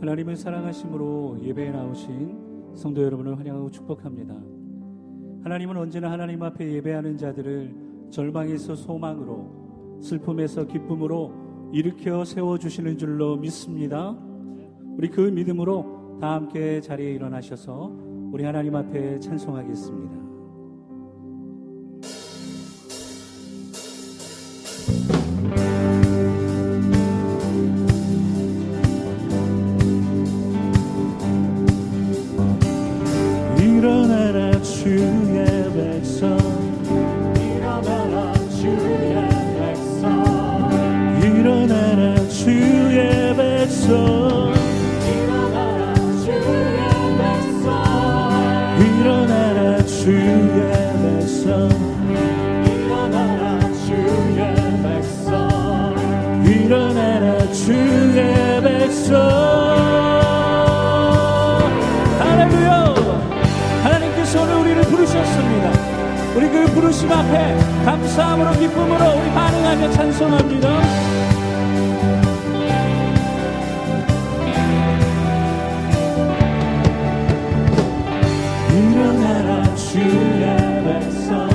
하나님의 사랑하심으로 예배에 나오신 성도 여러분을 환영하고 축복합니다. 하나님은 언제나 하나님 앞에 예배하는 자들을 절망에서 소망으로, 슬픔에서 기쁨으로 일으켜 세워주시는 줄로 믿습니다. 우리 그 믿음으로 다 함께 자리에 일어나셔서 우리 하나님 앞에 찬송하겠습니다. 부르심 앞에 감사함으로 기쁨으로 우리 반응하며 찬송합니다. 일어나라 주의 백성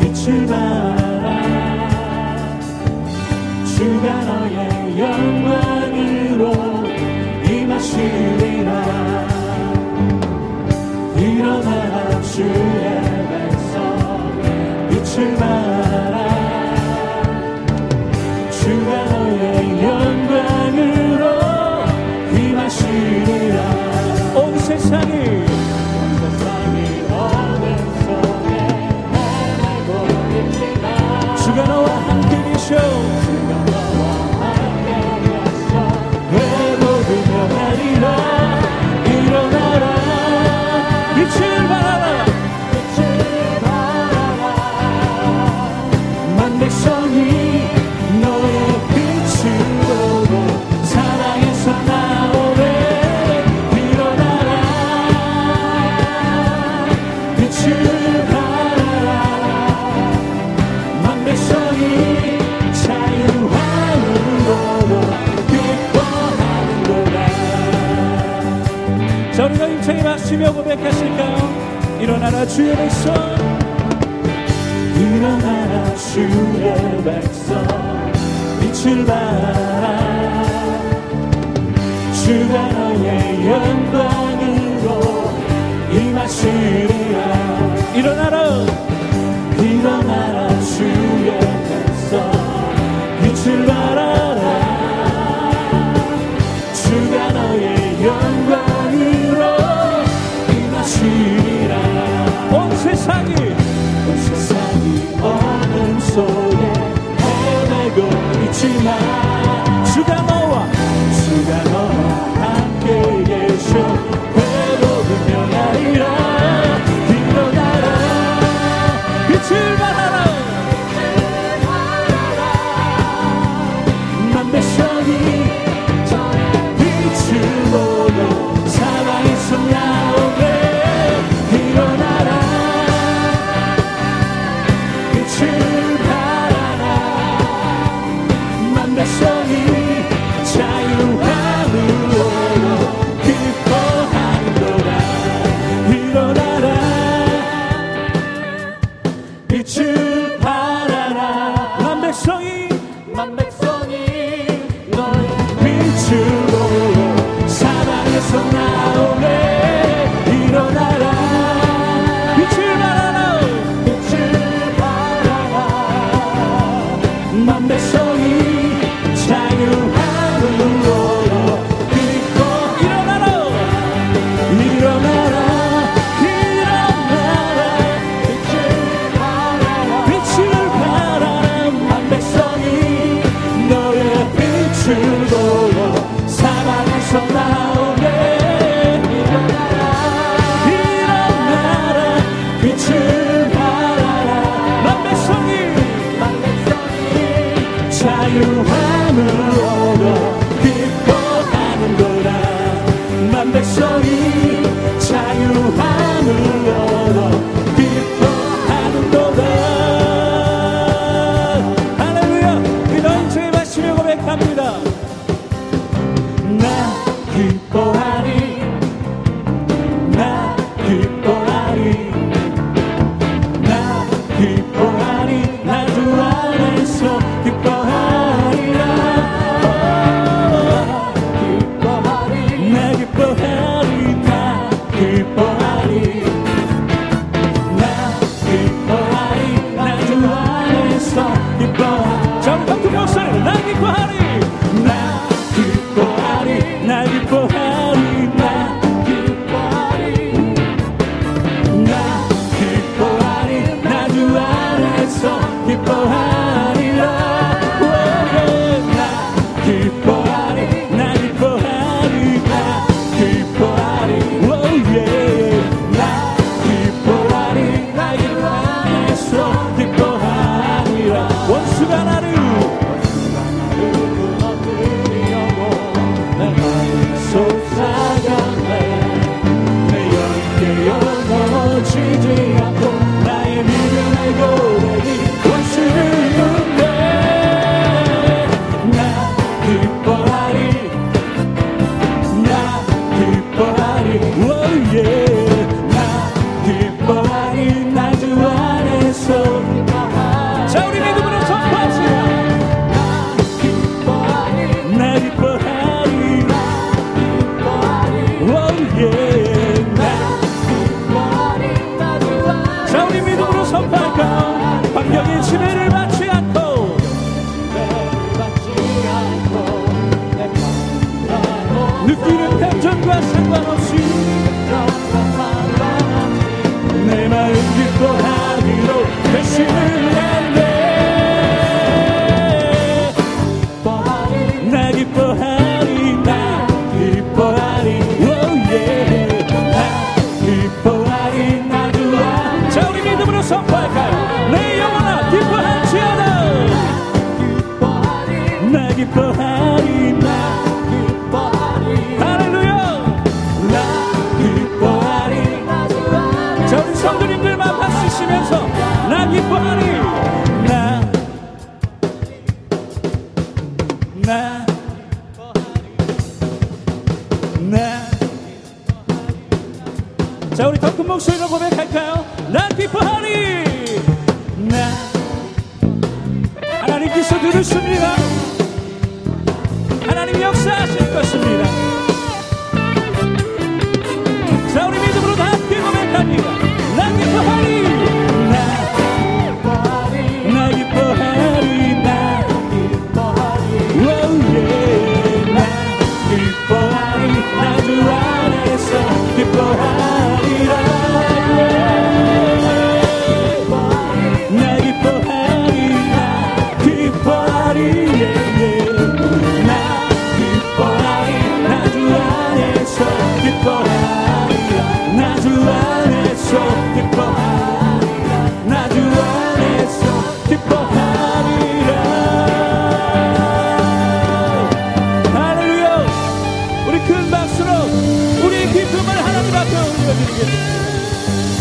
빛을 발하라 주가 너의 영광으로 임하시리라 일어나라 주의 출발하라 주가 너의 영광으로 임하시리라 온 세상이 어둠 속에 헤매고 있지만 주가 너와 함께 계셔 내 모든 변하리라 일어나라 빛을 발하라 백성이 너의 빛을 보고 사랑에서 나오네 일어나라 빛을 발하라 만백성이 자유함으로 기뻐하는구나 자 우리가 힘차게 박수며 고백하실까요? 일어나라 주의 백성 일어나라 주의 백성 빛을 발하라 주가 너의 영광으로 임하시리라 일어나라 일어나라 주의 백성 빛을 발하라 주가 너의 영광으로 임하시리라 온 세상이 어둠 속에 헤매고 있지만 주가 너와 함께 계셔 외로운 변하리라 일어나라 빛을 발하라 만백성이 빛을 보고 사랑에서 나오네 사랑에서 나오네 기뻐하리 나 기뻐하리 나 기뻐하리 나도 안에서 기뻐하리라 나 기뻐하리 나 기뻐하리 나 기뻐하리 나 기뻐하리 나도 안에서 기뻐하리 잠깐 두 목소리 나 기뻐하리 자, 우리 더 큰 목소리로 고백할까요? 난 기뻐하리 나 하나님께서 들으십니다. 하나님 역사하실 것입니다. 자, 우리 믿음으로 다 함께 고백합니다. 난 기뻐하리 나 기뻐하리 나 기뻐하리 오예 나 기뻐하리 나 주 안에서 기뻐하리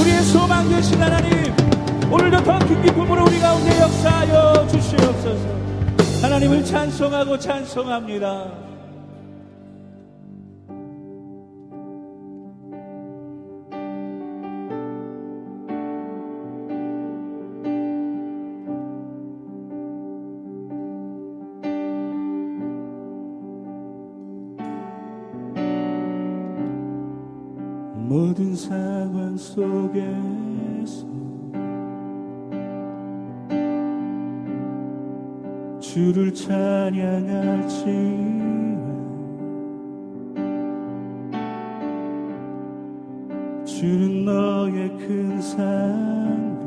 우리의 소망 되신 하나님 오늘도 더 큰 기쁨으로 우리 가운데 역사하여 주시옵소서. 하나님을 찬송하고 찬송합니다. 모든 상황 속에서 주를 찬양할지만 주는 너의 큰 상급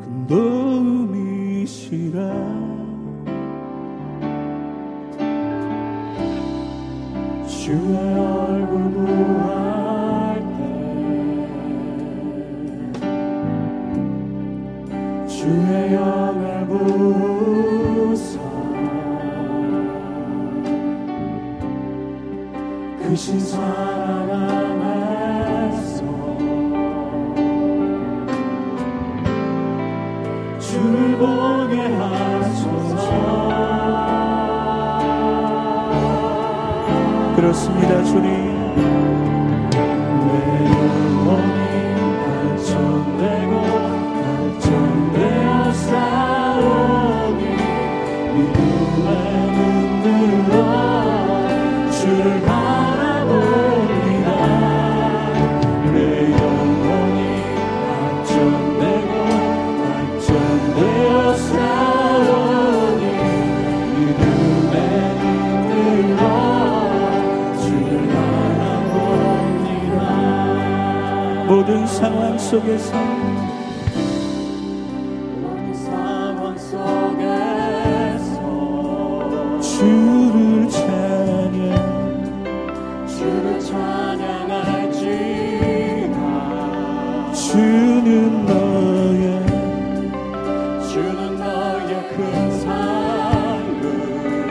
큰 도움이시라 주의 얼굴 구할 때 주의 영을 부사 그 신사랑 안에서 주를 보게 하소서. 그렇습니다 주님. 내 영혼이 단전되고 단전되어 싸우니 믿음의 눈 들어 주를 바라봅니다. 내 영혼이 단전되고 단전되어 싸우니 믿음의 눈 들어 주를 바라봅니다. 모든 상황 속에서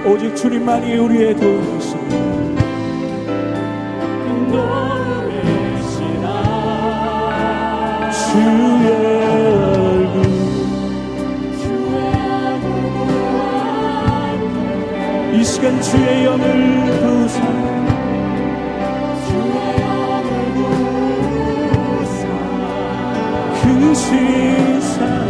오직 주님만이 우리의 도움이시라. 주의 얼굴 이 시간 주의 영을 부으사 그 시사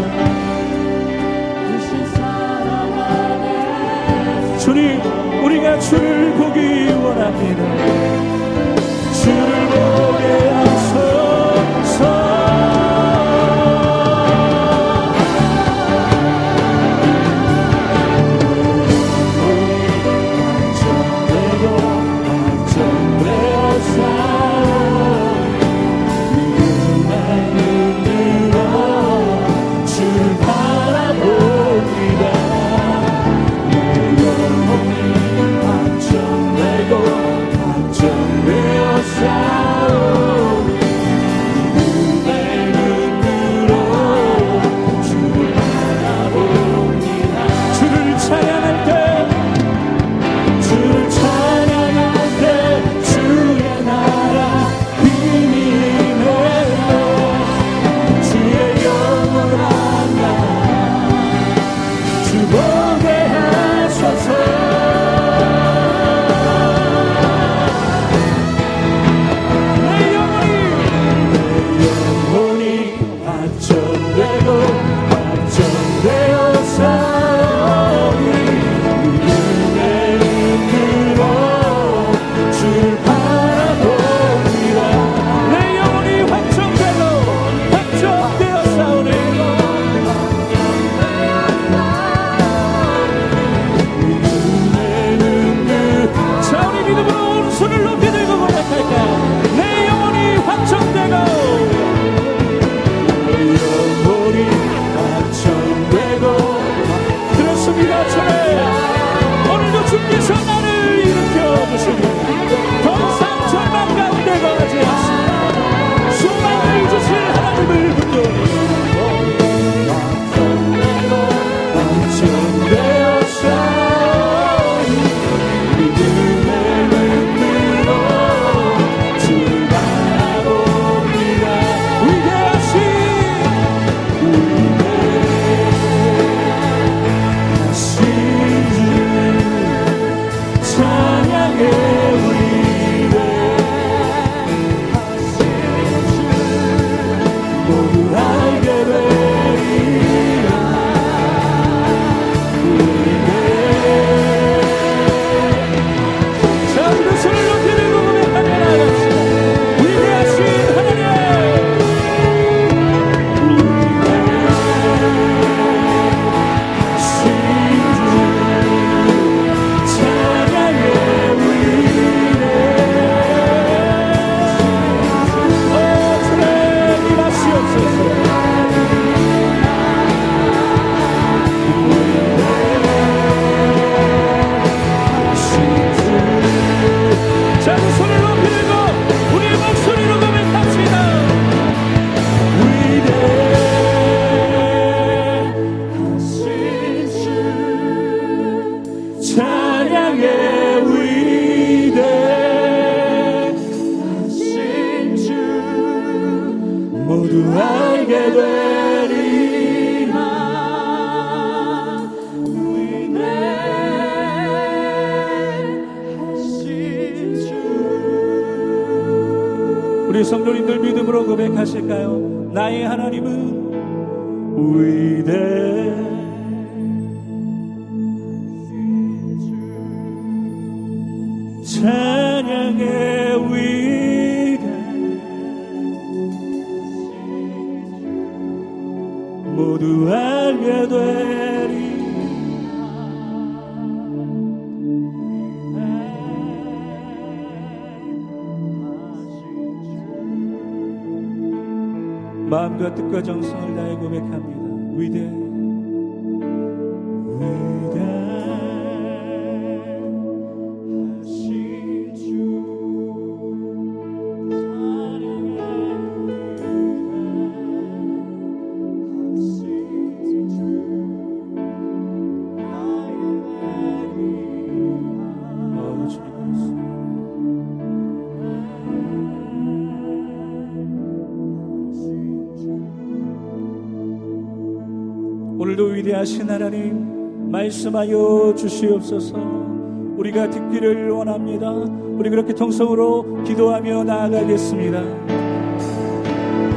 주님, 우리가 주를 보기 원합니다. 주를 보게 하소서. Thank you. 우리 성도님들 믿음으로 고백하실까요? 나의 하나님은 위대한 찬양의 위대한 모두 알게 되리. 마음과 뜻과 정성을 다해 고백합니다. 위대하신 주 나의 주님. 오늘도 위대하신 하나님 말씀하여 주시옵소서. 우리가 듣기를 원합니다. 우리 그렇게 통성으로 기도하며 나아가겠습니다.